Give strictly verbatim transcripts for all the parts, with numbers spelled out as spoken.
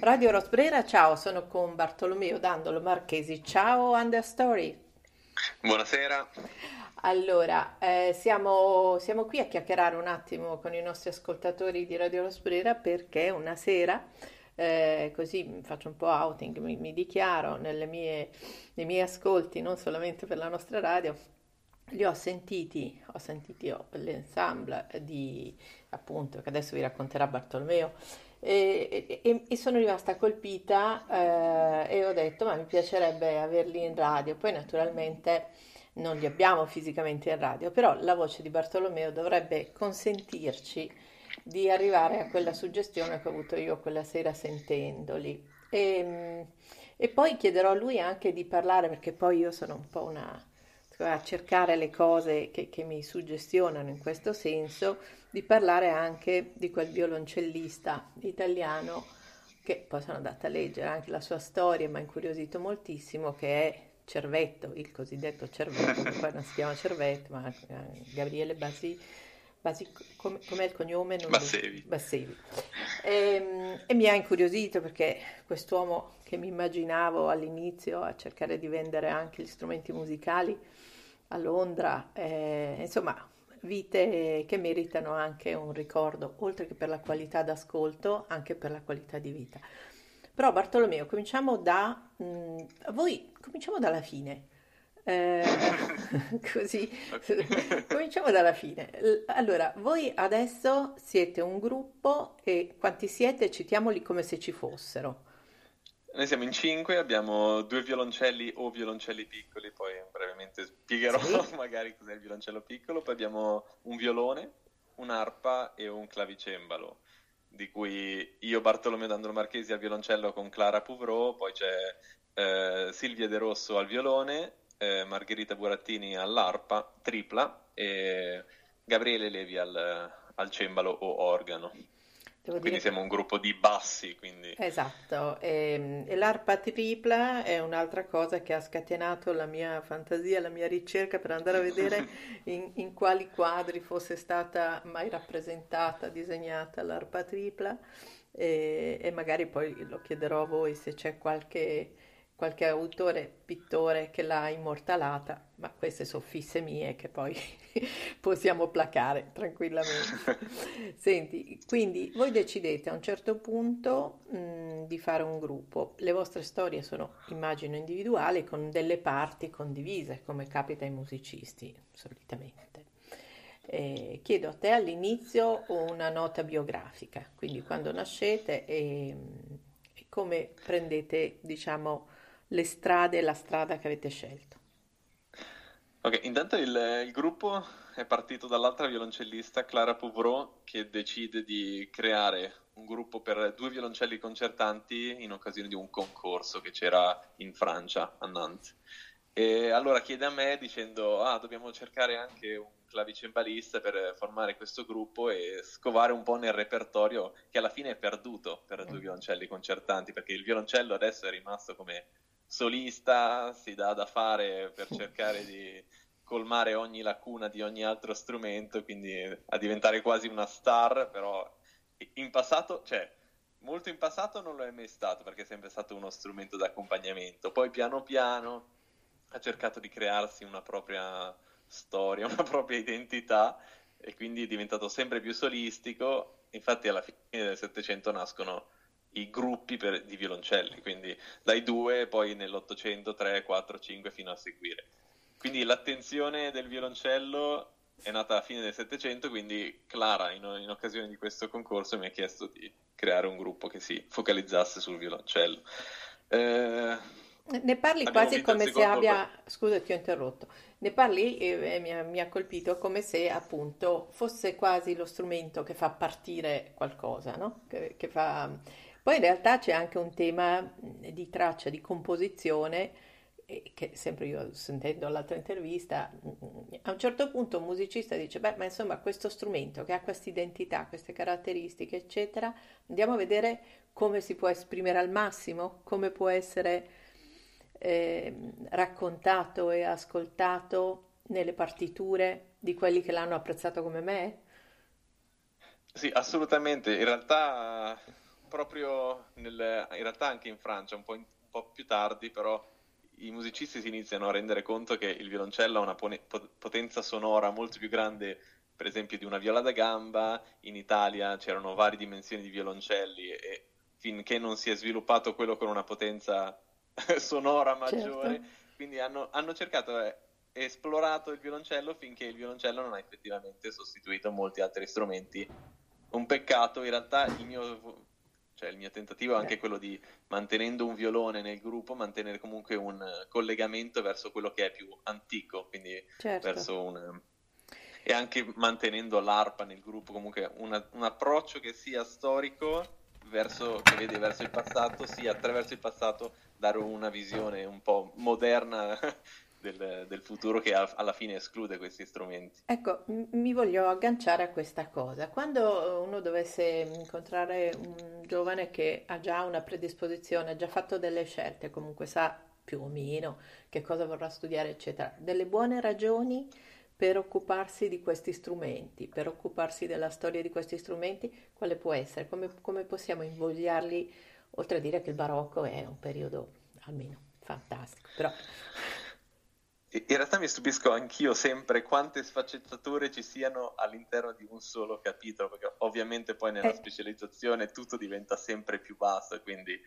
Radio Rosbrera, ciao, sono con Bartolomeo Dandolo Marchesi. Ciao Understory. Buonasera. Allora, eh, siamo, siamo qui a chiacchierare un attimo con i nostri ascoltatori di Radio Rosbrera perché una sera, eh, così faccio un po' outing, mi, mi dichiaro nelle mie, nei miei ascolti, non solamente per la nostra radio, li ho sentiti, ho sentito l'ensemble di, appunto, che adesso vi racconterà Bartolomeo. E, e, e sono rimasta colpita eh, e ho detto ma mi piacerebbe averli in radio. Poi naturalmente non li abbiamo fisicamente in radio, però la voce di Bartolomeo dovrebbe consentirci di arrivare a quella suggestione che ho avuto io quella sera sentendoli, e, e poi chiederò a lui anche di parlare, perché poi io sono un po' una a cercare le cose che, che mi suggestionano in questo senso, di parlare anche di quel violoncellista italiano che poi sono andata a leggere anche la sua storia, mi ha incuriosito moltissimo, che è Cervetto, il cosiddetto Cervetto, che poi non si chiama Cervetto, ma Gabriele Basi, Basi com, com'è il cognome? Non Bassevi. Bassevi. E, e mi ha incuriosito perché quest'uomo che mi immaginavo all'inizio a cercare di vendere anche gli strumenti musicali a Londra, eh, insomma, vite che meritano anche un ricordo, oltre che per la qualità d'ascolto, anche per la qualità di vita. Però Bartolomeo, cominciamo da mh, voi, cominciamo dalla fine, eh, così, cominciamo dalla fine. Allora, voi adesso siete un gruppo, e quanti siete? Citiamoli come se ci fossero. Noi siamo in cinque, abbiamo due violoncelli o violoncelli piccoli, poi brevemente spiegherò sì. magari cos'è il violoncello piccolo, poi abbiamo un violone, un'arpa e un clavicembalo, di cui io, Bartolomeo Dandolo Marchesi, al violoncello con Clara Puvrò, poi c'è eh, Silvia De Rosso al violone, eh, Margherita Burattini all'arpa, tripla, e Gabriele Levi al, al cembalo o organo. Devo quindi dire... siamo un gruppo di bassi, quindi... Esatto, e, e l'arpa tripla è un'altra cosa che ha scatenato la mia fantasia, la mia ricerca per andare a vedere in, in quali quadri fosse stata mai rappresentata, disegnata l'arpa tripla, e, e magari poi lo chiederò a voi se c'è qualche, qualche autore, pittore che l'ha immortalata, ma queste soffisse mie che poi possiamo placare tranquillamente. Senti, quindi voi decidete a un certo punto mh, di fare un gruppo, le vostre storie sono, immagino, individuali con delle parti condivise, come capita ai musicisti solitamente. Eh, chiedo a te all'inizio una nota biografica, quindi quando nascete e, e come prendete, diciamo, le strade, la strada che avete scelto. Ok, intanto il, il gruppo è partito dall'altra violoncellista, Clara Puvrò, che decide di creare un gruppo per due violoncelli concertanti in occasione di un concorso che c'era in Francia, a Nantes. E allora chiede a me dicendo, ah, dobbiamo cercare anche un clavicembalista per formare questo gruppo e scovare un po' nel repertorio che alla fine è perduto per due violoncelli concertanti, perché il violoncello adesso è rimasto come... solista, si dà da fare per cercare di colmare ogni lacuna di ogni altro strumento, quindi a diventare quasi una star, però in passato, cioè molto in passato non lo è mai stato, perché è sempre stato uno strumento d'accompagnamento. Poi piano piano ha cercato di crearsi una propria storia, una propria identità, e quindi è diventato sempre più solistico. Infatti alla fine del Settecento nascono i gruppi per, di violoncelli, quindi dai due, poi nell'Ottocento tre, quattro, cinque fino a seguire. Quindi l'attenzione del violoncello è nata alla fine del Settecento, quindi Clara in, in occasione di questo concorso mi ha chiesto di creare un gruppo che si focalizzasse sul violoncello. Eh, ne parli quasi come se abbia... Per... Scusa, ti ho interrotto. Ne parli e mi ha, mi ha colpito come se appunto fosse quasi lo strumento che fa partire qualcosa, no? Che, che fa... Poi in realtà c'è anche un tema di traccia, di composizione, che sempre io sentendo l'altra intervista, a un certo punto un musicista dice, beh, ma insomma questo strumento che ha questa identità, queste caratteristiche, eccetera, andiamo a vedere come si può esprimere al massimo, come può essere eh, raccontato e ascoltato nelle partiture di quelli che l'hanno apprezzato come me? Sì, assolutamente. In realtà... proprio nel, in realtà anche in Francia, un po', in, un po' più tardi, però i musicisti si iniziano a rendere conto che il violoncello ha una pone- potenza sonora molto più grande, per esempio, di una viola da gamba. In Italia c'erano varie dimensioni di violoncelli e finché non si è sviluppato quello con una potenza sonora maggiore, certo. Quindi hanno, hanno cercato e eh, esplorato il violoncello finché il violoncello non ha effettivamente sostituito molti altri strumenti. Un peccato, in realtà il mio, cioè, il mio tentativo è anche quello di, mantenendo un violone nel gruppo, mantenere comunque un collegamento verso quello che è più antico, quindi certo. verso un... E anche mantenendo l'arpa nel gruppo, comunque una, un approccio che sia storico, verso, che vede verso il passato, sia attraverso il passato dare una visione un po' moderna del, del futuro, che alla fine esclude questi strumenti. Ecco, mi voglio agganciare a questa cosa. Quando uno dovesse incontrare un giovane che ha già una predisposizione, ha già fatto delle scelte, comunque sa più o meno che cosa vorrà studiare, eccetera, delle buone ragioni per occuparsi di questi strumenti, per occuparsi della storia di questi strumenti, quale può essere? Come, come possiamo invogliarli, oltre a dire che il barocco è un periodo almeno fantastico, però... In realtà mi stupisco anch'io sempre quante sfaccettature ci siano all'interno di un solo capitolo, perché ovviamente poi nella eh. specializzazione tutto diventa sempre più basso, quindi...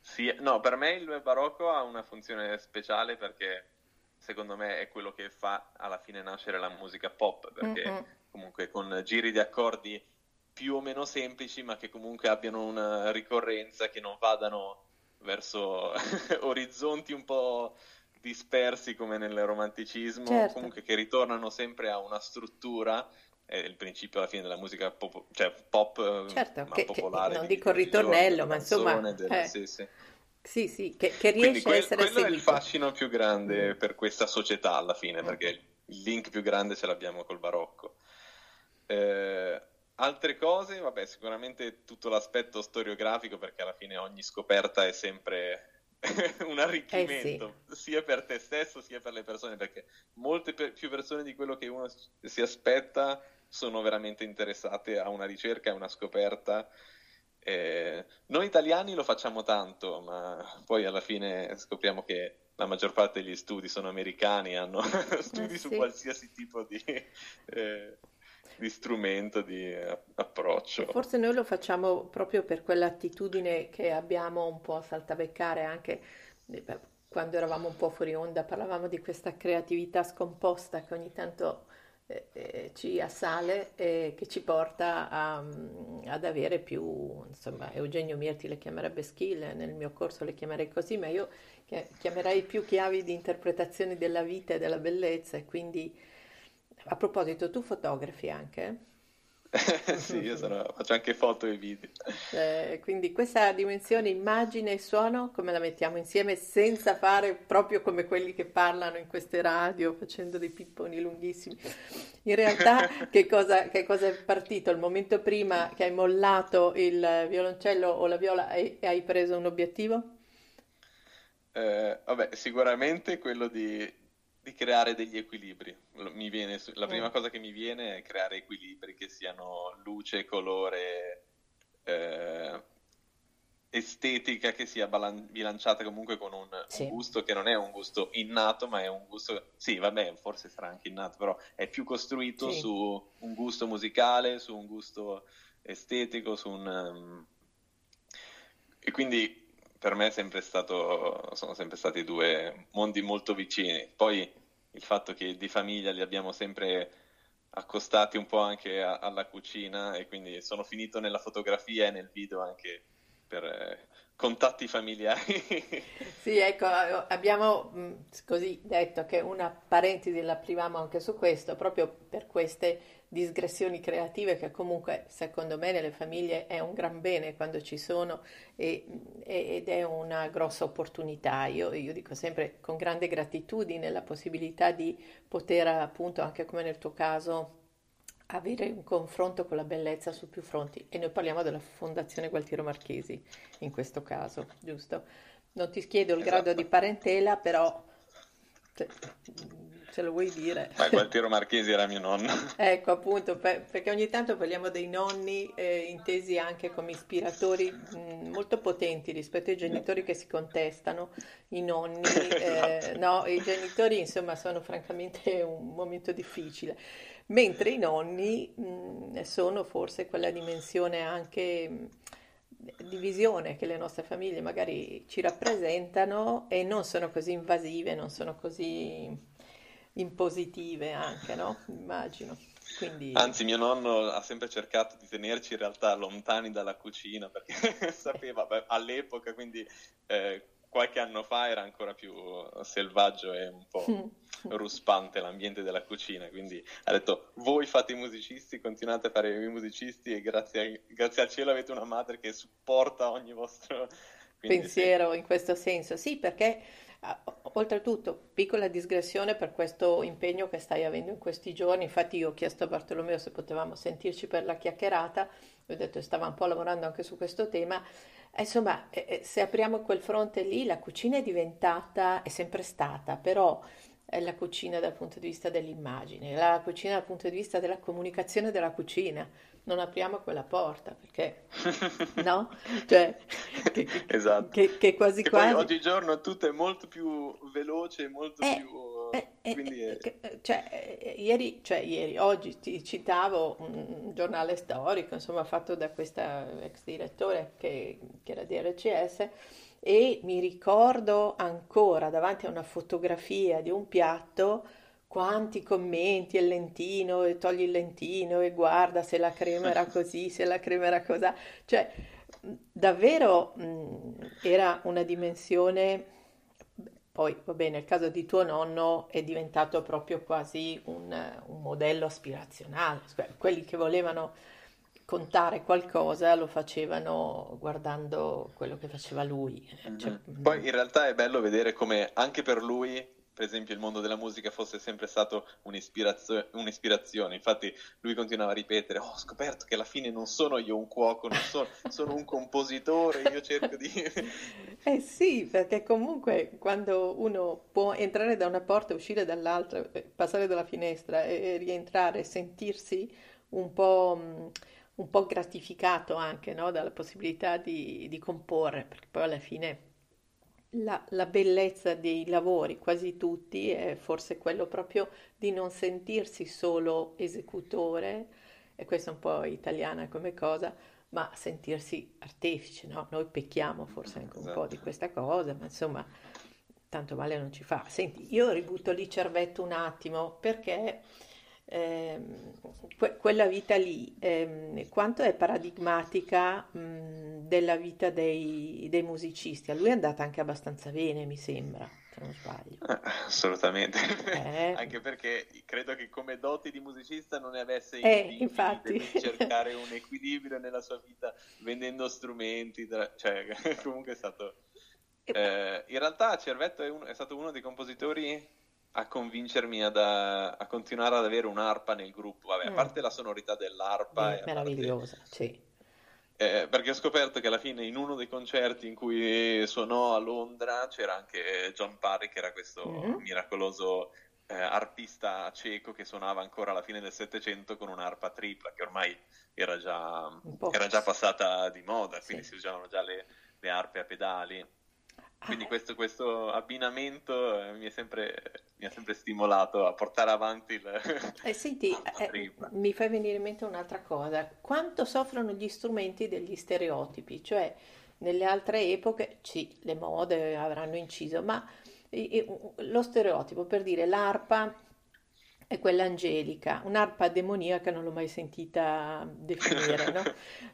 Sì, no, per me il barocco ha una funzione speciale perché... secondo me è quello che fa alla fine nascere la musica pop, perché mm-hmm. comunque con giri di accordi più o meno semplici, ma che comunque abbiano una ricorrenza, che non vadano verso orizzonti un po' dispersi come nel romanticismo, certo. comunque che ritornano sempre a una struttura, è il principio alla fine della musica pop, cioè pop certo, ma che, popolare. Che non di, dico il ritornello, ma insomma... Delle, eh. sì, sì. Sì, sì, che, che riesce quel, a essere seguito. Quello è il fascino più grande per questa società alla fine, perché il link più grande ce l'abbiamo col barocco. Eh, altre cose, vabbè, sicuramente tutto l'aspetto storiografico, perché alla fine ogni scoperta è sempre un arricchimento, eh sì. sia per te stesso sia per le persone, perché molte per- più persone di quello che uno si aspetta sono veramente interessate a una ricerca, a una scoperta. Eh, noi italiani lo facciamo tanto, ma poi alla fine scopriamo che la maggior parte degli studi sono americani, hanno studi eh sì. su qualsiasi tipo di, eh, di strumento, di approccio. Forse noi lo facciamo proprio per quell'attitudine che abbiamo un po' a saltabeccare, anche quando eravamo un po' fuori onda parlavamo di questa creatività scomposta che ogni tanto... ci assale e che ci porta a, ad avere più, insomma, Eugenio Mirti le chiamerebbe skill, nel mio corso le chiamerei così, ma io chiamerei più chiavi di interpretazione della vita e della bellezza. E quindi, a proposito, tu fotografi anche? Sì, io sono, faccio anche foto e video. Eh, quindi questa dimensione immagine e suono come la mettiamo insieme, senza fare proprio come quelli che parlano in queste radio facendo dei pipponi lunghissimi? In realtà che cosa, che cosa è partito? Il momento prima che hai mollato il violoncello o la viola e, e hai preso un obiettivo? Eh, vabbè, sicuramente quello di... di creare degli equilibri. Mi viene, la prima mm. cosa che mi viene è creare equilibri che siano luce, colore, eh, estetica, che sia balan- bilanciata comunque con un, sì. un gusto che non è un gusto innato, ma è un gusto, sì vabbè, forse sarà anche innato, però è più costruito sì. su un gusto musicale, su un gusto estetico, su un um... e quindi per me è sempre stato, sono sempre stati due mondi molto vicini. Poi il fatto che di famiglia li abbiamo sempre accostati un po' anche a, alla cucina, e quindi sono finito nella fotografia e nel video anche per eh, contatti familiari. Sì, ecco, abbiamo così detto che una parentesi la apriamo anche su questo, proprio per queste digressioni creative che comunque secondo me nelle famiglie è un gran bene quando ci sono, e, ed è una grossa opportunità. Io, io dico sempre con grande gratitudine la possibilità di poter, appunto, anche come nel tuo caso, avere un confronto con la bellezza su più fronti, e noi parliamo della Fondazione Gualtiero Marchesi in questo caso, giusto? Non ti chiedo il esatto. grado di parentela, però cioè, ce lo vuoi dire? Ma Gualtiero Marchesi era mio nonno. Ecco, appunto, per, perché ogni tanto parliamo dei nonni eh, intesi anche come ispiratori mh, molto potenti rispetto ai genitori che si contestano, i nonni, eh, no, i genitori insomma sono francamente un momento difficile, mentre i nonni mh, sono forse quella dimensione anche... Mh, di visione che le nostre famiglie magari ci rappresentano e non sono così invasive, non sono così impositive anche, no? Immagino. Quindi... Anzi, mio nonno ha sempre cercato di tenerci in realtà lontani dalla cucina perché sapeva, beh, all'epoca, quindi eh, qualche anno fa era ancora più selvaggio e un po' ruspante l'ambiente della cucina, quindi ha detto voi fate i musicisti, continuate a fare i musicisti e grazie, a, grazie al cielo avete una madre che supporta ogni vostro quindi, pensiero sì. In questo senso, sì, perché oltretutto, piccola digressione per questo impegno che stai avendo in questi giorni, infatti io ho chiesto a Bartolomeo se potevamo sentirci per la chiacchierata, ho detto che stava un po' lavorando anche su questo tema. Insomma, se apriamo quel fronte lì, la cucina è diventata, è sempre stata, però è la cucina dal punto di vista dell'immagine, la cucina dal punto di vista della comunicazione della cucina. Non apriamo quella porta, perché no? Cioè, che, che, esatto. che, che quasi che quasi... Poi, oggigiorno tutto è molto più veloce, molto eh, più... Eh, quindi è... che, cioè, ieri, cioè, ieri, oggi ti citavo un giornale storico, insomma, fatto da questa ex direttore che, che era di R C S, e mi ricordo ancora davanti a una fotografia di un piatto quanti commenti, il lentino, e togli il lentino, e guarda se la crema era così, se la crema era così. Cioè, davvero mh, era una dimensione, poi va bene, nel caso di tuo nonno è diventato proprio quasi un, un modello aspirazionale, quelli che volevano contare qualcosa lo facevano guardando quello che faceva lui. Cioè, poi in realtà è bello vedere come anche per lui... per esempio il mondo della musica fosse sempre stato un'ispirazio- un'ispirazione, infatti lui continuava a ripetere oh, ho scoperto che alla fine non sono io un cuoco, non sono, sono un compositore, io cerco di... Eh sì, perché comunque quando uno può entrare da una porta, uscire dall'altra, passare dalla finestra e rientrare, sentirsi un po'... un po' gratificato anche, no? Dalla possibilità di, di comporre, perché poi alla fine... La, la bellezza dei lavori, quasi tutti, è forse quello proprio di non sentirsi solo esecutore, e questa è un po' italiana come cosa, ma sentirsi artefice, no? Noi pecchiamo forse anche un esatto. po' di questa cosa, ma insomma, tanto male non ci fa. Senti, io ributto lì Cervetto un attimo, perché ehm, que- quella vita lì, ehm, quanto è paradigmatica mh, della vita dei, dei musicisti. A lui è andata anche abbastanza bene, mi sembra, se non sbaglio. Assolutamente, eh. Anche perché credo che come doti di musicista non ne avesse eh, infatti di cercare un equilibrio nella sua vita vendendo strumenti, tra... cioè comunque è stato... Eh, in realtà Cervetto è, un... è stato uno dei compositori a convincermi ad, a continuare ad avere un'arpa nel gruppo, vabbè, mm. a parte la sonorità dell'arpa... Mm, meravigliosa, parte... sì. Eh, perché ho scoperto che alla fine in uno dei concerti in cui suonò a Londra c'era anche John Parry, che era questo mm-hmm. miracoloso eh, arpista cieco che suonava ancora alla fine del Settecento con un'arpa tripla che ormai era già, era già passata di moda, quindi sì. Si usavano già le, le arpe a pedali. Quindi questo, questo abbinamento mi, è sempre, mi ha sempre stimolato a portare avanti il... Eh, senti, eh, mi fai venire in mente un'altra cosa. Quanto soffrono gli strumenti degli stereotipi? Cioè, nelle altre epoche, sì, le mode avranno inciso, ma lo stereotipo, per dire, l'arpa è quella angelica, un'arpa demoniaca non l'ho mai sentita definire, no?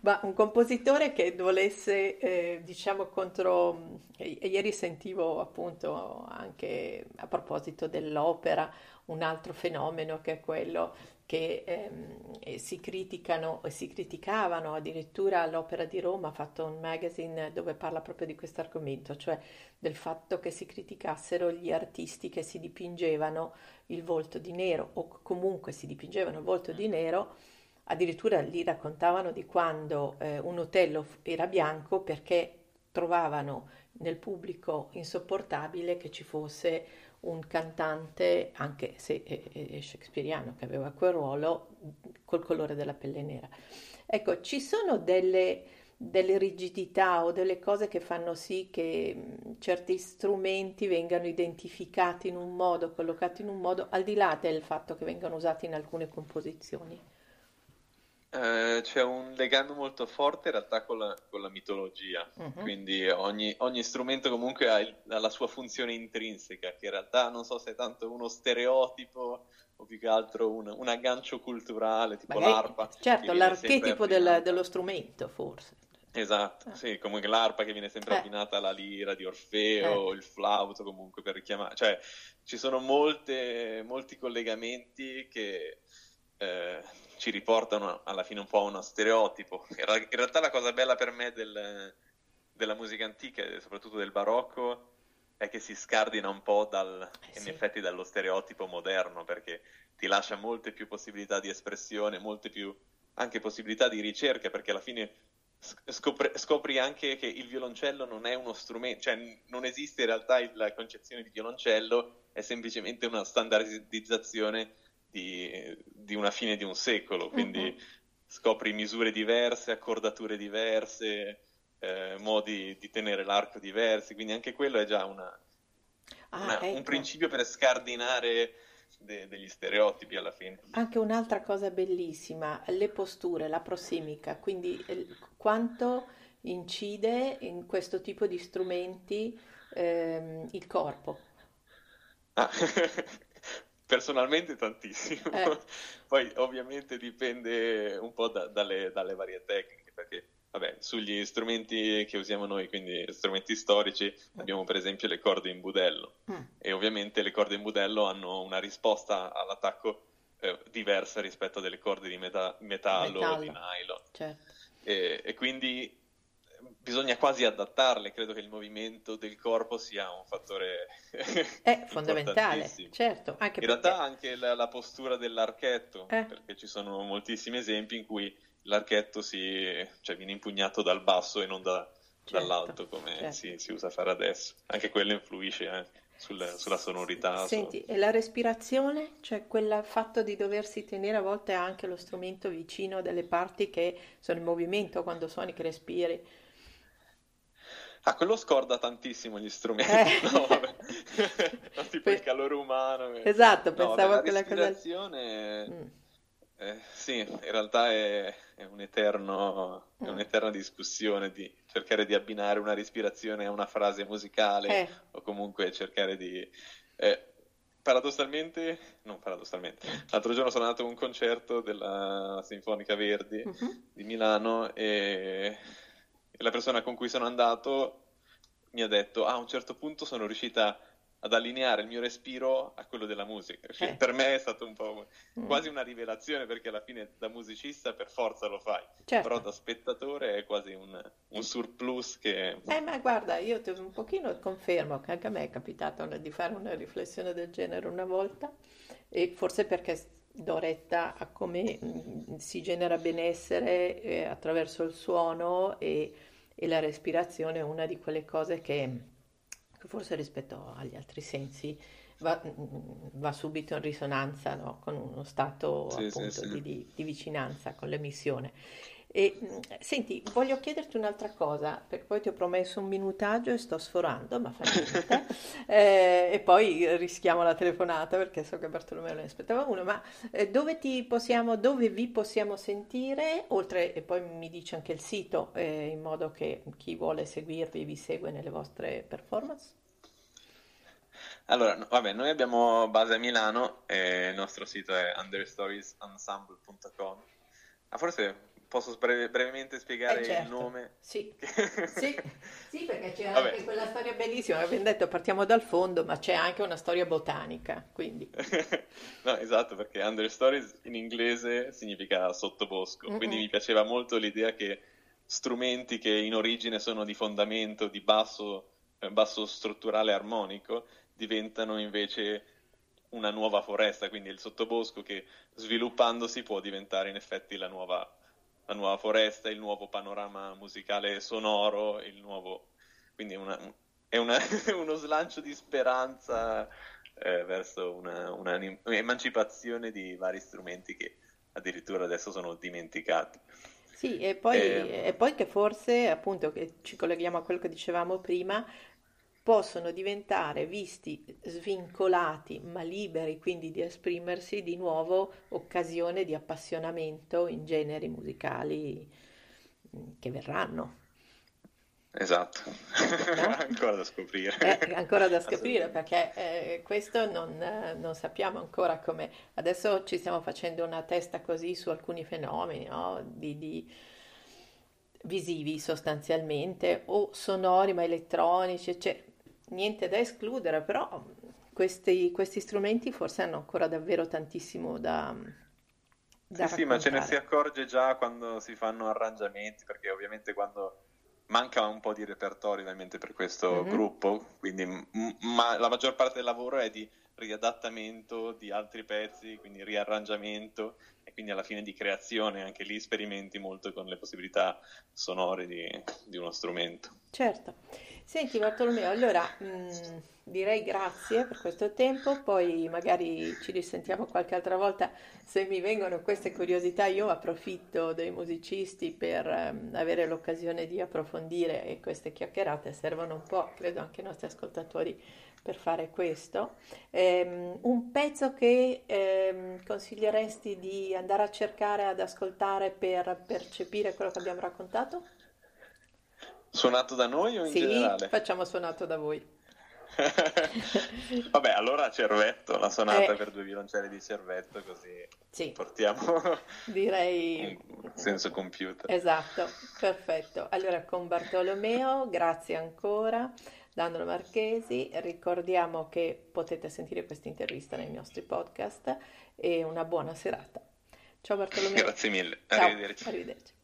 Ma un compositore che volesse, eh, diciamo, contro... I- ieri sentivo appunto anche a proposito dell'opera un altro fenomeno che è quello che ehm, si criticano e si criticavano addirittura l'Opera di Roma, ha fatto un magazine dove parla proprio di questo argomento, cioè del fatto che si criticassero gli artisti che si dipingevano il volto di nero o comunque si dipingevano il volto di nero, addirittura lì raccontavano di quando eh, un Otello era bianco perché trovavano nel pubblico insopportabile che ci fosse un cantante, anche se eh, shakespeariano, che aveva quel ruolo, col colore della pelle nera. Ecco, ci sono delle, delle rigidità o delle cose che fanno sì che mh, certi strumenti vengano identificati in un modo, collocati in un modo, al di là del fatto che vengano usati in alcune composizioni. Eh, c'è un legame molto forte in realtà con la, con la mitologia, uh-huh. Quindi ogni, ogni strumento comunque ha, il, ha la sua funzione intrinseca, che in realtà non so se è tanto uno stereotipo o più che altro un, un aggancio culturale, tipo magari, l'arpa. Certo, l'archetipo del, dello strumento forse. Esatto, ah. Sì, come l'arpa che viene sempre eh. abbinata alla lira di Orfeo, eh. il flauto comunque per richiamare, cioè ci sono molte, molti collegamenti che... Eh, ci riportano alla fine un po' a uno stereotipo. In realtà la cosa bella per me del, della musica antica e soprattutto del barocco è che si scardina un po' dal, eh sì. in effetti dallo stereotipo moderno, perché ti lascia molte più possibilità di espressione, molte più anche possibilità di ricerca, perché alla fine scopri, scopri anche che il violoncello non è uno strumento, cioè non esiste in realtà la concezione di violoncello, è semplicemente una standardizzazione Di, di una fine di un secolo, quindi uh-huh. scopri misure diverse, accordature diverse, eh, modi di tenere l'arco diversi, quindi anche quello è già una, ah, una, ecco. un principio per scardinare de, degli stereotipi alla fine. Anche un'altra cosa bellissima, le posture, la prossimica, quindi quanto incide in questo tipo di strumenti ehm, il corpo? Ah. Personalmente tantissimo, eh. Poi ovviamente dipende un po' da, dalle, dalle varie tecniche, perché vabbè, sugli strumenti che usiamo noi, quindi strumenti storici, mm. abbiamo per esempio le corde in budello mm. e ovviamente le corde in budello hanno una risposta all'attacco eh, diversa rispetto a delle corde di meta- metallo, metallo o di nylon, certo. e, e quindi bisogna quasi adattarle, credo che il movimento del corpo sia un fattore è fondamentale, certo. Anche in perché... realtà anche la, la postura dell'archetto, eh. perché ci sono moltissimi esempi in cui l'archetto si, cioè, viene impugnato dal basso e non da, certo, dall'alto come certo. si, si usa fare adesso, anche quello influisce eh, sul, sulla sonorità. Senti, su... e la respirazione, cioè quel fatto di doversi tenere a volte anche lo strumento vicino a delle parti che sono in movimento quando suoni, che respiri. Ah, quello scorda tantissimo gli strumenti, eh. no, vabbè. no, tipo Poi... il calore umano. Esatto, no, pensavo vabbè, la respirazione, cosa... mm. eh, sì, in realtà è, è, un eterno, mm. è un'eterna discussione di cercare di abbinare una respirazione a una frase musicale eh. o comunque cercare di... Eh, paradossalmente, non paradossalmente, l'altro giorno sono andato a un concerto della Sinfonica Verdi mm-hmm. di Milano e... la persona con cui sono andato mi ha detto, ah, a un certo punto sono riuscita ad allineare il mio respiro a quello della musica. Eh. Per me è stato un po' quasi una rivelazione, perché alla fine da musicista per forza lo fai, certo. però da spettatore è quasi un, un surplus che... Eh, ma guarda, io ti un pochino confermo che anche a me è capitato di fare una riflessione del genere una volta, e forse perché... do retta a come si genera benessere eh, attraverso il suono, e, e la respirazione è una di quelle cose che, che forse rispetto agli altri sensi va, va subito in risonanza, no? Con uno stato sì, appunto sì, sì. Di, di, di vicinanza con l'emissione. E, senti, voglio chiederti un'altra cosa, perché poi ti ho promesso un minutaggio e sto sforando, ma fai niente. eh, e poi rischiamo la telefonata, perché so che Bartolomeo ne aspettava uno. Ma eh, dove ti possiamo, dove vi possiamo sentire? Oltre, e poi mi dici anche il sito, eh, in modo che chi vuole seguirvi vi segue nelle vostre performance. Allora, no, vabbè, noi abbiamo base a Milano e il nostro sito è understoriesensemble punto com. Ah, forse posso breve, brevemente spiegare eh certo. il nome? Sì, sì. sì perché c'è Vabbè. anche quella storia bellissima, abbiamo detto partiamo dal fondo, ma c'è anche una storia botanica, quindi. No, esatto, perché Understories in inglese significa sottobosco, mm-hmm. quindi mi piaceva molto l'idea che strumenti che in origine sono di fondamento, di basso, basso strutturale armonico, diventano invece... una nuova foresta, quindi il sottobosco che sviluppandosi può diventare in effetti la nuova, la nuova foresta, il nuovo panorama musicale sonoro, il nuovo Quindi una, è una, uno slancio di speranza eh, verso una, una emancipazione di vari strumenti che addirittura adesso sono dimenticati. Sì, e poi, eh, e poi che forse, appunto, che ci colleghiamo a quello che dicevamo prima, possono diventare visti svincolati ma liberi, quindi di esprimersi, di nuovo occasione di appassionamento in generi musicali che verranno. Esatto, no? ancora da scoprire. Eh, ancora da scoprire perché eh, questo non, eh, non sappiamo ancora come. Adesso ci stiamo facendo una testa così su alcuni fenomeni, no? di, di visivi sostanzialmente o sonori ma elettronici, eccetera. Niente da escludere, però questi, questi strumenti forse hanno ancora davvero tantissimo da... da sì, sì, ma ce ne si accorge già quando si fanno arrangiamenti, perché ovviamente quando... manca un po' di repertorio ovviamente per questo mm-hmm. gruppo, quindi m- ma la maggior parte del lavoro è di riadattamento di altri pezzi, quindi riarrangiamento e quindi alla fine di creazione, anche lì sperimenti molto con le possibilità sonore di, di uno strumento. Certo. Senti Bartolomeo, allora mh, direi grazie per questo tempo, poi magari ci risentiamo qualche altra volta. Se mi vengono queste curiosità io approfitto dei musicisti per um, avere l'occasione di approfondire, e queste chiacchierate servono un po', credo anche ai nostri ascoltatori, per fare questo. Um, un pezzo che um, consiglieresti di andare a cercare, ad ascoltare per percepire quello che abbiamo raccontato? Suonato da noi o in sì, generale? Sì, facciamo suonato da voi. Vabbè, allora Cervetto, la sonata eh. per due violoncelli di Cervetto, così sì. portiamo direi in senso compiuto. Esatto, perfetto. Allora con Bartolomeo, grazie ancora, Dandolo Marchesi, ricordiamo che potete sentire questa intervista nei nostri podcast e una buona serata. Ciao Bartolomeo. Grazie mille, ciao. Arrivederci. Arrivederci.